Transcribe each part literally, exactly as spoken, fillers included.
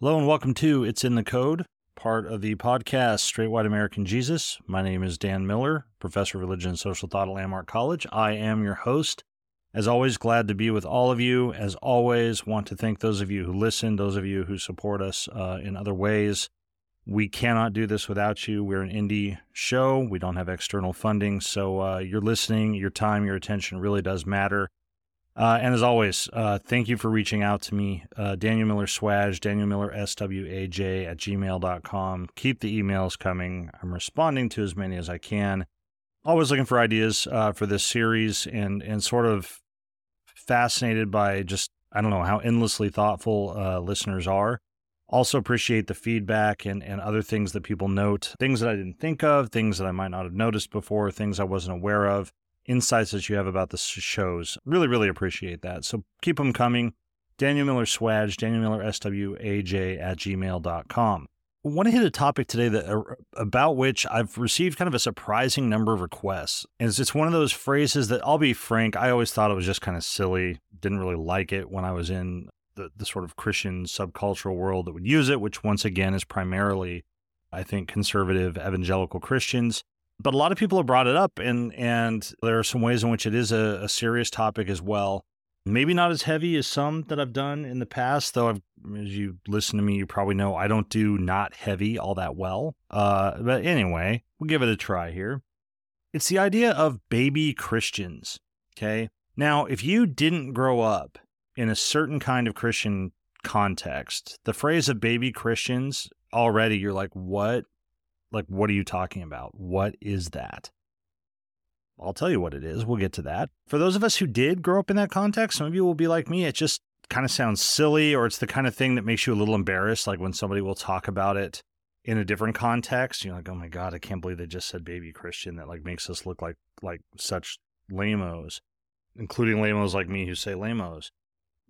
Hello and welcome to It's In The Code, part of the podcast Straight White American Jesus. My name is Dan Miller, professor of religion and social thought at Landmark College. I am your host. As always, glad to be with all of you. As always, want to thank those of you who listen, those of you who support us uh, in other ways. We cannot do this without you. We're an indie show. We don't have external funding, so uh, your listening, your time, your attention really does matter. Uh, and as always, uh, thank you for reaching out to me, uh, Daniel Miller Swaj, Daniel Miller S W A J at gmail dot com. Keep the emails coming. I'm responding to as many as I can. Always looking for ideas uh, for this series and and sort of fascinated by just, I don't know, how endlessly thoughtful uh, listeners are. Also appreciate the feedback and, and other things that people note, things that I didn't think of, things that I might not have noticed before, things I wasn't aware of. Insights that you have about the shows. Really, really appreciate that. So keep them coming. Daniel Miller Swaj, Daniel Miller S W A J at gmail dot com. I want to hit a topic today that about which I've received kind of a surprising number of requests. And it's, it's one of those phrases that, I'll be frank, I always thought it was just kind of silly. Didn't really like it when I was in the, the sort of Christian subcultural world that would use it, which once again is primarily, I think, conservative evangelical Christians. But a lot of people have brought it up, and and there are some ways in which it is a, a serious topic as well. Maybe not as heavy as some that I've done in the past, though I've, as you listen to me, you probably know I don't do not heavy all that well. Uh, but anyway, we'll give it a try here. It's the idea of baby Christians, okay? Now, if you didn't grow up in a certain kind of Christian context, the phrase of baby Christians, already you're like, what? Like, what are you talking about? What is that? I'll tell you what it is. We'll get to that. For those of us who did grow up in that context, some of you will be like me. It just kind of sounds silly, or it's the kind of thing that makes you a little embarrassed, like when somebody will talk about it in a different context. You're like, oh my God, I can't believe they just said baby Christian. That like makes us look like like such lame-os, including lame-os like me who say lame-os.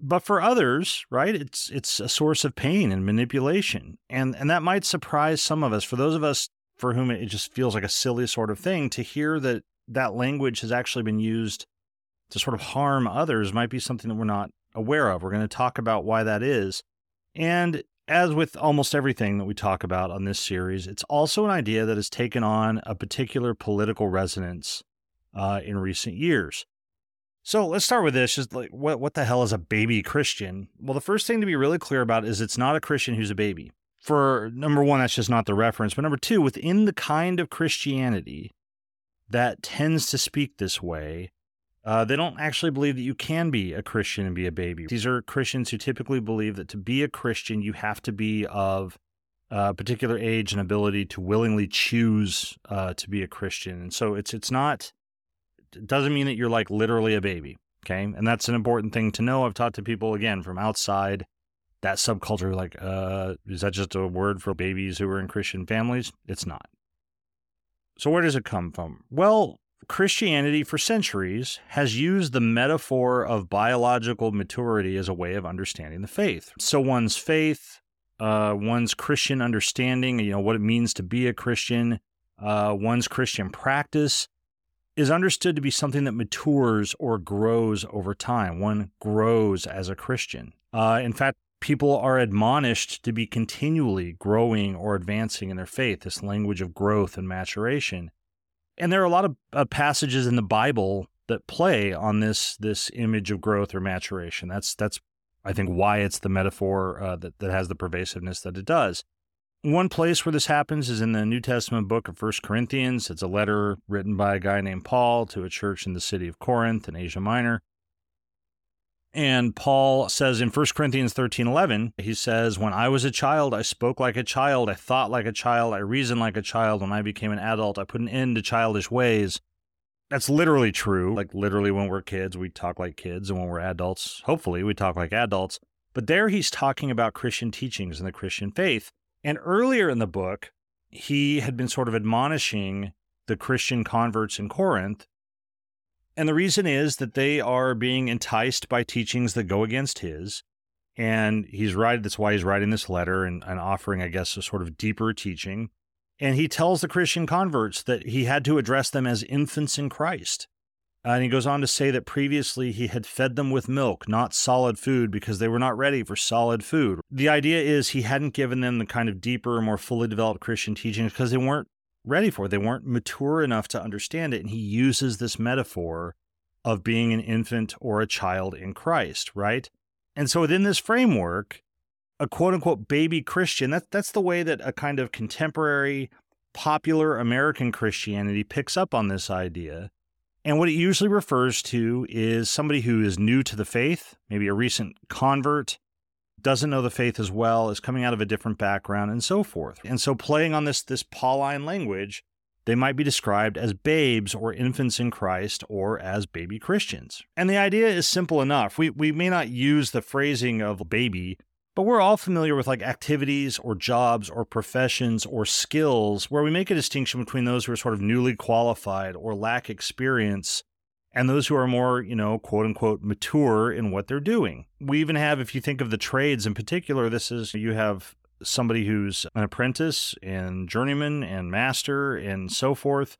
But for others, right, it's it's a source of pain and manipulation. And and that might surprise some of us. For those of us for whom it just feels like a silly sort of thing, to hear that that language has actually been used to sort of harm others might be something that we're not aware of. We're going to talk about why that is. And as with almost everything that we talk about on this series, it's also an idea that has taken on a particular political resonance uh, in recent years. So let's start with this. Just like, what what the hell is a baby Christian? Well, the first thing to be really clear about is it's not a Christian who's a baby. For number one, that's just not the reference. But number two, within the kind of Christianity that tends to speak this way, uh, they don't actually believe that you can be a Christian and be a baby. These are Christians who typically believe that to be a Christian, you have to be of a particular age and ability to willingly choose uh, to be a Christian. And so it's it's not... It doesn't mean that you're like literally a baby, okay? And that's an important thing to know. I've talked to people, again, from outside that subculture, like, uh, is that just a word for babies who are in Christian families? It's not. So where does it come from? Well, Christianity for centuries has used the metaphor of biological maturity as a way of understanding the faith. So one's faith, uh, one's Christian understanding, you know, what it means to be a Christian, uh, one's Christian practice, is understood to be something that matures or grows over time. One grows as a Christian. Uh, in fact, people are admonished to be continually growing or advancing in their faith, this language of growth and maturation. And there are a lot of uh, passages in the Bible that play on this this image of growth or maturation. That's, that's I think, why it's the metaphor uh, that, that has the pervasiveness that it does. One place where this happens is in the New Testament book of First Corinthians. It's a letter written by a guy named Paul to a church in the city of Corinth in Asia Minor. And Paul says in First Corinthians thirteen eleven, he says, "When I was a child, I spoke like a child, I thought like a child, I reasoned like a child. When I became an adult, I put an end to childish ways." That's literally true. Like literally when we're kids, we talk like kids, and when we're adults, hopefully we talk like adults. But there he's talking about Christian teachings and the Christian faith. And earlier in the book, he had been sort of admonishing the Christian converts in Corinth. And the reason is that they are being enticed by teachings that go against his. And he's right. That's why he's writing this letter and, and offering, I guess, a sort of deeper teaching. And he tells the Christian converts that he had to address them as infants in Christ. Uh, and he goes on to say that previously he had fed them with milk, not solid food, because they were not ready for solid food. The idea is he hadn't given them the kind of deeper, more fully developed Christian teachings because they weren't ready for it. They weren't mature enough to understand it. And he uses this metaphor of being an infant or a child in Christ, right? And so within this framework, a quote-unquote baby Christian, that, that's the way that a kind of contemporary, popular American Christianity picks up on this idea. And what it usually refers to is somebody who is new to the faith, maybe a recent convert, doesn't know the faith as well, is coming out of a different background, and so forth. And so playing on this, this Pauline language, they might be described as babes or infants in Christ or as baby Christians. And the idea is simple enough. We we may not use the phrasing of baby, but we're all familiar with like activities or jobs or professions or skills where we make a distinction between those who are sort of newly qualified or lack experience and those who are more, you know, quote unquote, mature in what they're doing. We even have, if you think of the trades in particular, this is, you have somebody who's an apprentice and journeyman and master and so forth.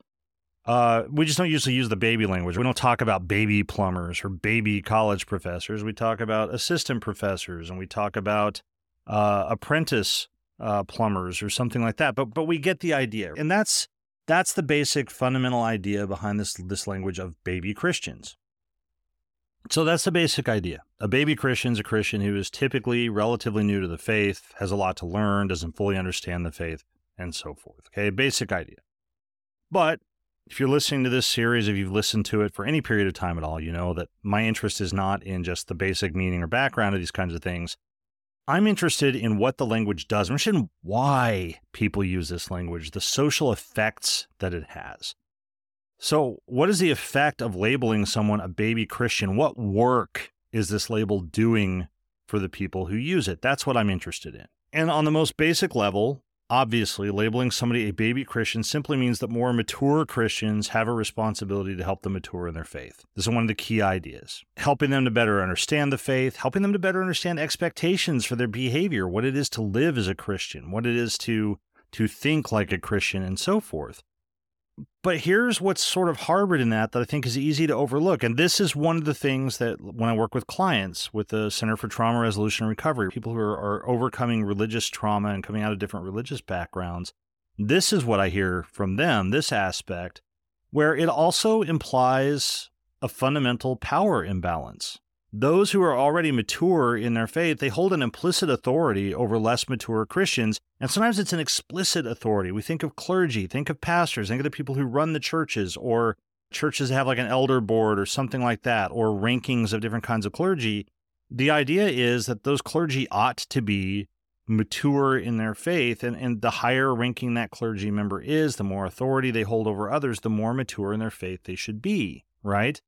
Uh, we just don't usually use the baby language. We don't talk about baby plumbers or baby college professors. We talk about assistant professors and we talk about uh, apprentice uh, plumbers or something like that. But but we get the idea. And that's that's the basic fundamental idea behind this this language of baby Christians. So that's the basic idea. A baby Christian is a Christian who is typically relatively new to the faith, has a lot to learn, doesn't fully understand the faith, and so forth. Okay, basic idea. But if you're listening to this series, if you've listened to it for any period of time at all, you know that my interest is not in just the basic meaning or background of these kinds of things. I'm interested in what the language does. I'm interested in why people use this language, the social effects that it has. So what is the effect of labeling someone a baby Christian? What work is this label doing for the people who use it? That's what I'm interested in. And on the most basic level, obviously, labeling somebody a baby Christian simply means that more mature Christians have a responsibility to help them mature in their faith. This is one of the key ideas. Helping them to better understand the faith, helping them to better understand expectations for their behavior, what it is to live as a Christian, what it is to, to think like a Christian, and so forth. But here's what's sort of harbored in that that I think is easy to overlook. And this is one of the things that when I work with clients with the Center for Trauma Resolution and Recovery, people who are, are overcoming religious trauma and coming out of different religious backgrounds, this is what I hear from them, this aspect, where it also implies a fundamental power imbalance. Those who are already mature in their faith, they hold an implicit authority over less mature Christians, and sometimes it's an explicit authority. We think of clergy, think of pastors, think of the people who run the churches, or churches that have like an elder board or something like that, or rankings of different kinds of clergy. The idea is that those clergy ought to be mature in their faith, and, and the higher ranking that clergy member is, the more authority they hold over others, the more mature in their faith they should be, right?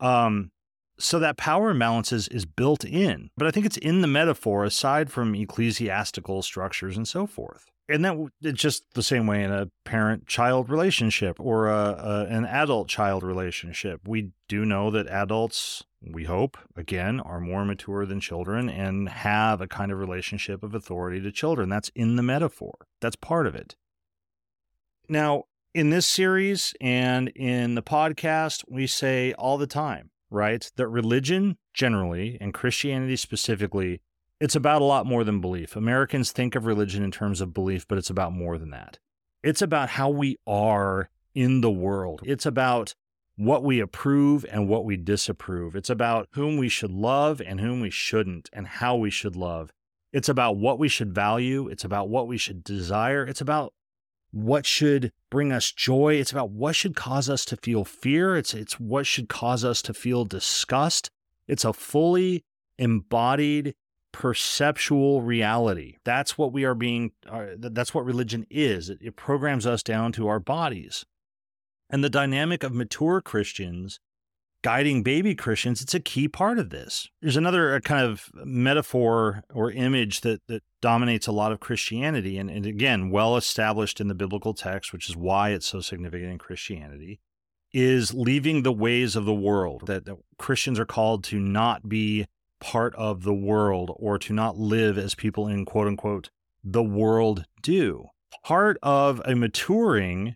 Um... So that power imbalance is, is built in, but I think it's in the metaphor aside from ecclesiastical structures and so forth. And that it's just the same way in a parent-child relationship or a, a, an adult-child relationship. We do know that adults, we hope, again, are more mature than children and have a kind of relationship of authority to children. That's in the metaphor. That's part of it. Now, in this series and in the podcast, we say all the time, right, that religion generally, and Christianity specifically, it's about a lot more than belief. Americans think of religion in terms of belief, but it's about more than that. It's about how we are in the world. It's about what we approve and what we disapprove. It's about whom we should love and whom we shouldn't and how we should love. It's about what we should value. It's about what we should desire. It's about what should bring us joy. It's about what should cause us to feel fear. It's it's what should cause us to feel disgust. It's a fully embodied perceptual reality. That's what we are being, uh, that's what religion is. It, it programs us down to our bodies. And the dynamic of mature Christians guiding baby Christians, it's a key part of this. There's another kind of metaphor or image that, that dominates a lot of Christianity, and, and again, well established in the biblical text, which is why it's so significant in Christianity, is leaving the ways of the world, that, that Christians are called to not be part of the world or to not live as people in, quote unquote, the world do. Part of a maturing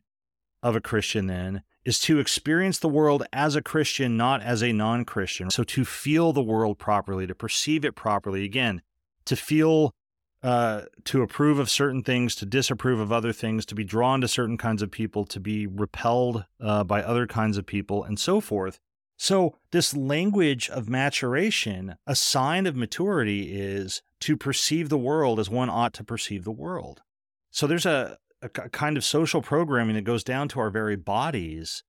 of a Christian then is to experience the world as a Christian, not as a non-Christian. So to feel the world properly, to perceive it properly, again, to feel, uh, to approve of certain things, to disapprove of other things, to be drawn to certain kinds of people, to be repelled uh, by other kinds of people, and so forth. So this language of maturation, a sign of maturity is to perceive the world as one ought to perceive the world. So there's a, a kind of social programming that goes down to our very bodies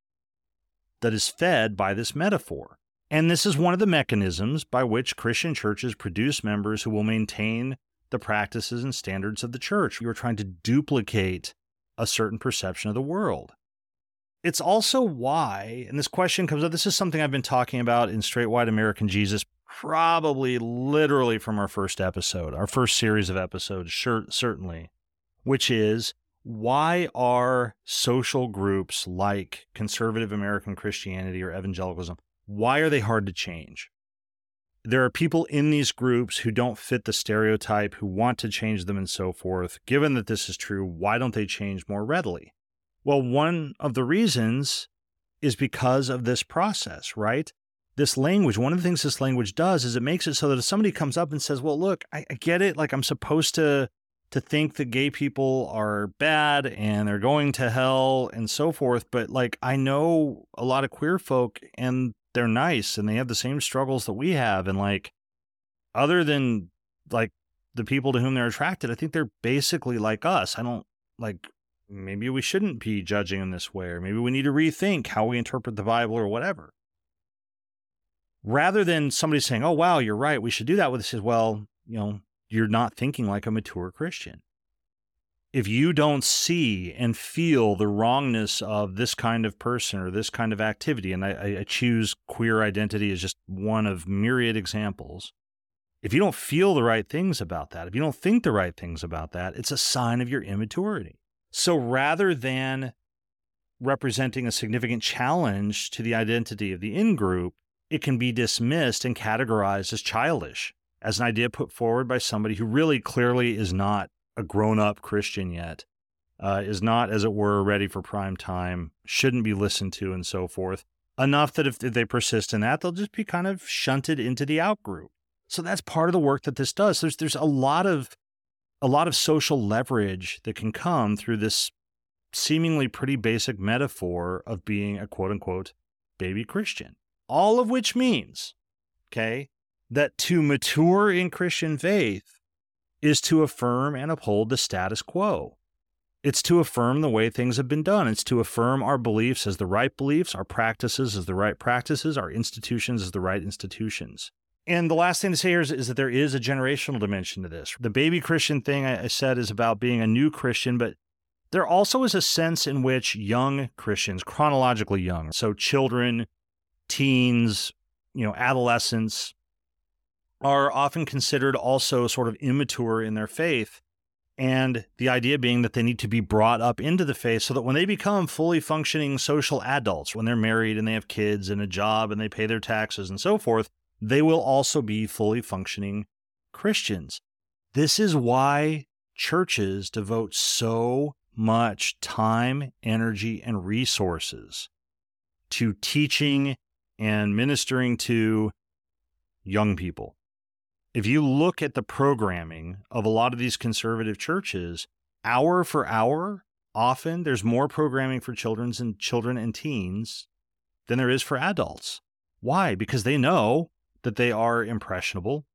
that is fed by this metaphor. And this is one of the mechanisms by which Christian churches produce members who will maintain the practices and standards of the church. You're trying to duplicate a certain perception of the world. It's also why, and this question comes up, this is something I've been talking about in Straight White American Jesus, probably literally from our first episode, our first series of episodes, sure, certainly, which is why are social groups like conservative American Christianity or evangelicalism, why are they hard to change? There are people in these groups who don't fit the stereotype, who want to change them and so forth. Given that this is true, why don't they change more readily? Well, one of the reasons is because of this process, right? This language, one of the things this language does is it makes it so that if somebody comes up and says, well, look, I, I get it. Like, I'm supposed to to think that gay people are bad and they're going to hell and so forth. But like, I know a lot of queer folk and they're nice and they have the same struggles that we have. And like, other than like the people to whom they're attracted, I think they're basically like us. I don't like... Maybe we shouldn't be judging in this way, or maybe we need to rethink how we interpret the Bible or whatever. Rather than somebody saying, oh, wow, you're right, we should do that with this, well, you know, you're not thinking like a mature Christian. If you don't see and feel the wrongness of this kind of person or this kind of activity, and I, I choose queer identity as just one of myriad examples, if you don't feel the right things about that, if you don't think the right things about that, it's a sign of your immaturity. So rather than representing a significant challenge to the identity of the in-group, it can be dismissed and categorized as childish, as an idea put forward by somebody who really clearly is not a grown-up Christian yet, uh, is not, as it were, ready for prime time, shouldn't be listened to, and so forth, enough that if they persist in that, they'll just be kind of shunted into the out-group. So that's part of the work that this does. There's there's a lot of A lot of social leverage that can come through this seemingly pretty basic metaphor of being a quote-unquote baby Christian. All of which means, okay, that to mature in Christian faith is to affirm and uphold the status quo. It's to affirm the way things have been done. It's to affirm our beliefs as the right beliefs, our practices as the right practices, our institutions as the right institutions. And the last thing to say here is, is that there is a generational dimension to this. The baby Christian thing I, I said is about being a new Christian, but there also is a sense in which young Christians, chronologically young, so children, teens, you know, adolescents, are often considered also sort of immature in their faith. And the idea being that they need to be brought up into the faith so that when they become fully functioning social adults, when they're married and they have kids and a job and they pay their taxes and so forth, they will also be fully functioning Christians. This is why churches devote so much time, energy, and resources to teaching and ministering to young people. If you look at the programming of a lot of these conservative churches, hour for hour, often there's more programming for children and children and teens than there is for adults. Why? Because they know that they are impressionable.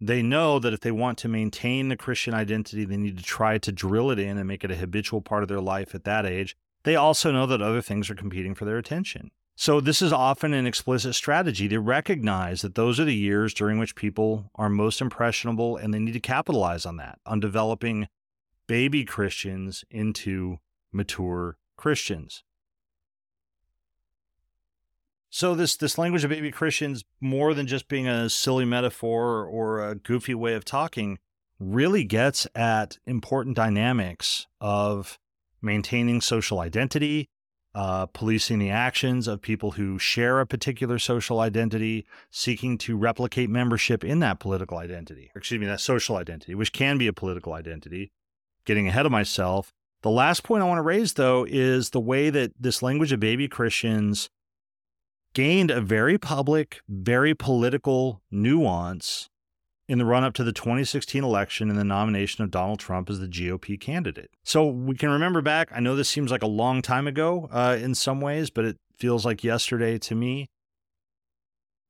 They know that if they want to maintain the Christian identity, they need to try to drill it in and make it a habitual part of their life at that age. They also know that other things are competing for their attention. So this is often an explicit strategy. They recognize that those are the years during which people are most impressionable, and they need to capitalize on that, on developing baby Christians into mature Christians. So this this language of baby Christians, more than just being a silly metaphor or a goofy way of talking, really gets at important dynamics of maintaining social identity, uh, policing the actions of people who share a particular social identity, seeking to replicate membership in that political identity, excuse me, that social identity, which can be a political identity. Getting ahead of myself. The last point I want to raise, though, is the way that this language of baby Christians gained a very public, very political nuance in the run-up to the twenty sixteen election and the nomination of Donald Trump as the G O P candidate. So we can remember back, I know this seems like a long time ago uh, in some ways, but it feels like yesterday to me.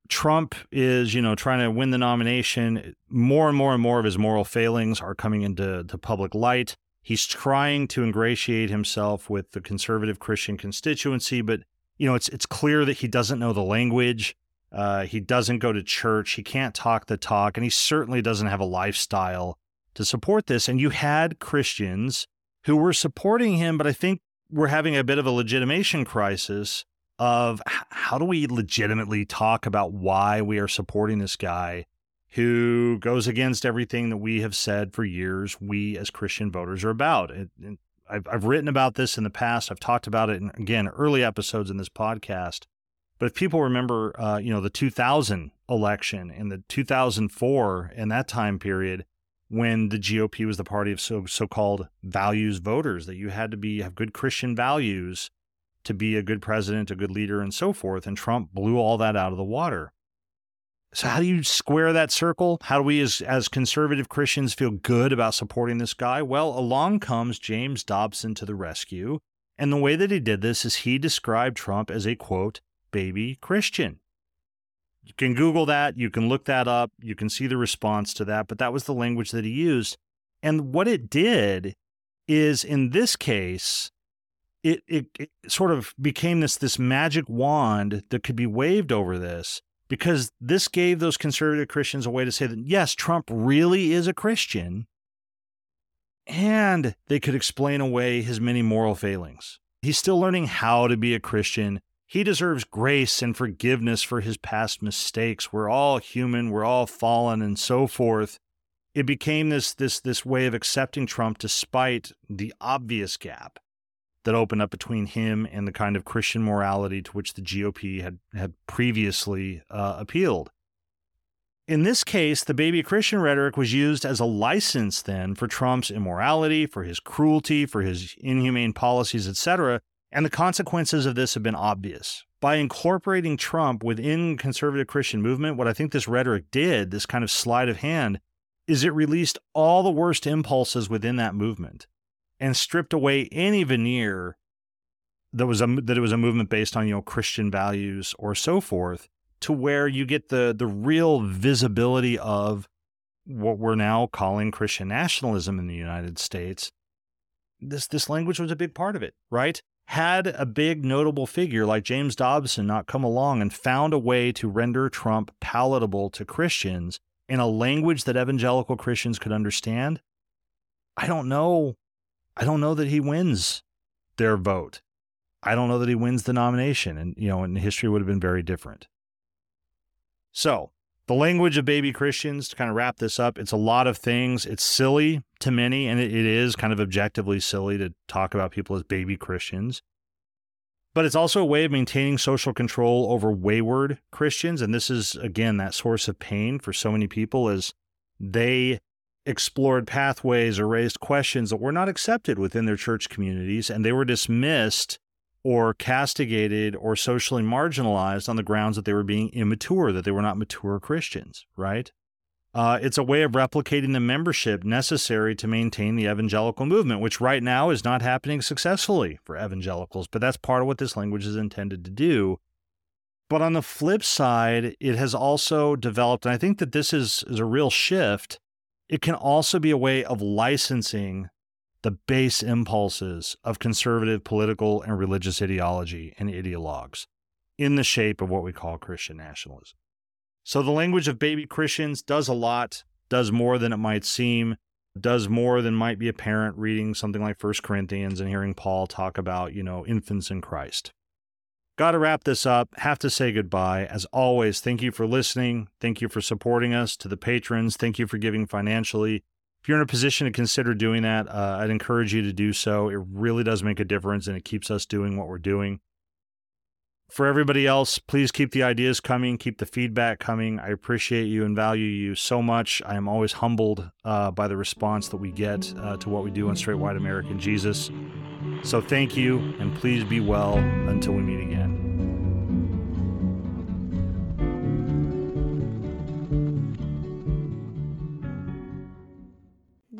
Trump is, you know, trying to win the nomination. More and more and more of his moral failings are coming into to public light. He's trying to ingratiate himself with the conservative Christian constituency, but, you know, it's it's clear that he doesn't know the language. Uh, he doesn't go to church. He can't talk the talk, and he certainly doesn't have a lifestyle to support this. And you had Christians who were supporting him, but I think we're having a bit of a legitimation crisis of how do we legitimately talk about why we are supporting this guy who goes against everything that we have said for years we as Christian voters are about. It, it, I've, I've written about this in the past. I've talked about it in, again, early episodes in this podcast. But if people remember, uh, you know, the two thousand election and the two thousand four and that time period when the G O P was the party of so, so-called values voters, that you had to be have good Christian values to be a good president, a good leader, and so forth. And Trump blew all that out of the water. So how do you square that circle? How do we as, as conservative Christians feel good about supporting this guy? Well, along comes James Dobson to the rescue. And the way that he did this is he described Trump as a, quote, baby Christian. You can Google that. You can look that up. You can see the response to that. But that was the language that he used. And what it did is, in this case, it, it, it sort of became this, this magic wand that could be waved over this. Because this gave those conservative Christians a way to say that, yes, Trump really is a Christian, and they could explain away his many moral failings. He's still learning how to be a Christian. He deserves grace and forgiveness for his past mistakes. We're all human. We're all fallen, and so forth. It became this, this, this way of accepting Trump despite the obvious gap that opened up between him and the kind of Christian morality to which the G O P had, had previously uh, appealed. In this case, the baby Christian rhetoric was used as a license then for Trump's immorality, for his cruelty, for his inhumane policies, et cetera. And the consequences of this have been obvious. By incorporating Trump within conservative Christian movement, what I think this rhetoric did, this kind of sleight of hand, is it released all the worst impulses within that movement and stripped away any veneer that was a, that it was a movement based on, you know, Christian values or so forth, to where you get the the real visibility of what we're now calling Christian nationalism in the United States. This this language was a big part of it, right? Had a big notable figure like James Dobson not come along and found a way to render Trump palatable to Christians in a language that evangelical Christians could understand, I don't know. I don't know that he wins their vote. I don't know that he wins the nomination. And, you know, and history would have been very different. So the language of baby Christians, to kind of wrap this up, it's a lot of things. It's silly to many, and it, it is kind of objectively silly to talk about people as baby Christians. But it's also a way of maintaining social control over wayward Christians. And this is, again, that source of pain for so many people as they explored pathways or raised questions that were not accepted within their church communities, and they were dismissed or castigated or socially marginalized on the grounds that they were being immature, that they were not mature Christians, right? Uh, it's a way of replicating the membership necessary to maintain the evangelical movement, which right now is not happening successfully for evangelicals, but that's part of what this language is intended to do. But on the flip side, it has also developed, and I think that this is, is a real shift, it can also be a way of licensing the base impulses of conservative political and religious ideology and ideologues in the shape of what we call Christian nationalism. So the language of baby Christians does a lot, does more than it might seem, does more than might be apparent reading something like First Corinthians and hearing Paul talk about, you know, infants in Christ. Got to wrap this up. Have to say goodbye. As always, thank you for listening. Thank you for supporting us. To the patrons, thank you for giving financially. If you're in a position to consider doing that, uh, I'd encourage you to do so. It really does make a difference, and it keeps us doing what we're doing. For everybody else, please keep the ideas coming. Keep the feedback coming. I appreciate you and value you so much. I am always humbled uh, by the response that we get uh, to what we do on Straight White American Jesus. So thank you, and please be well until we meet again.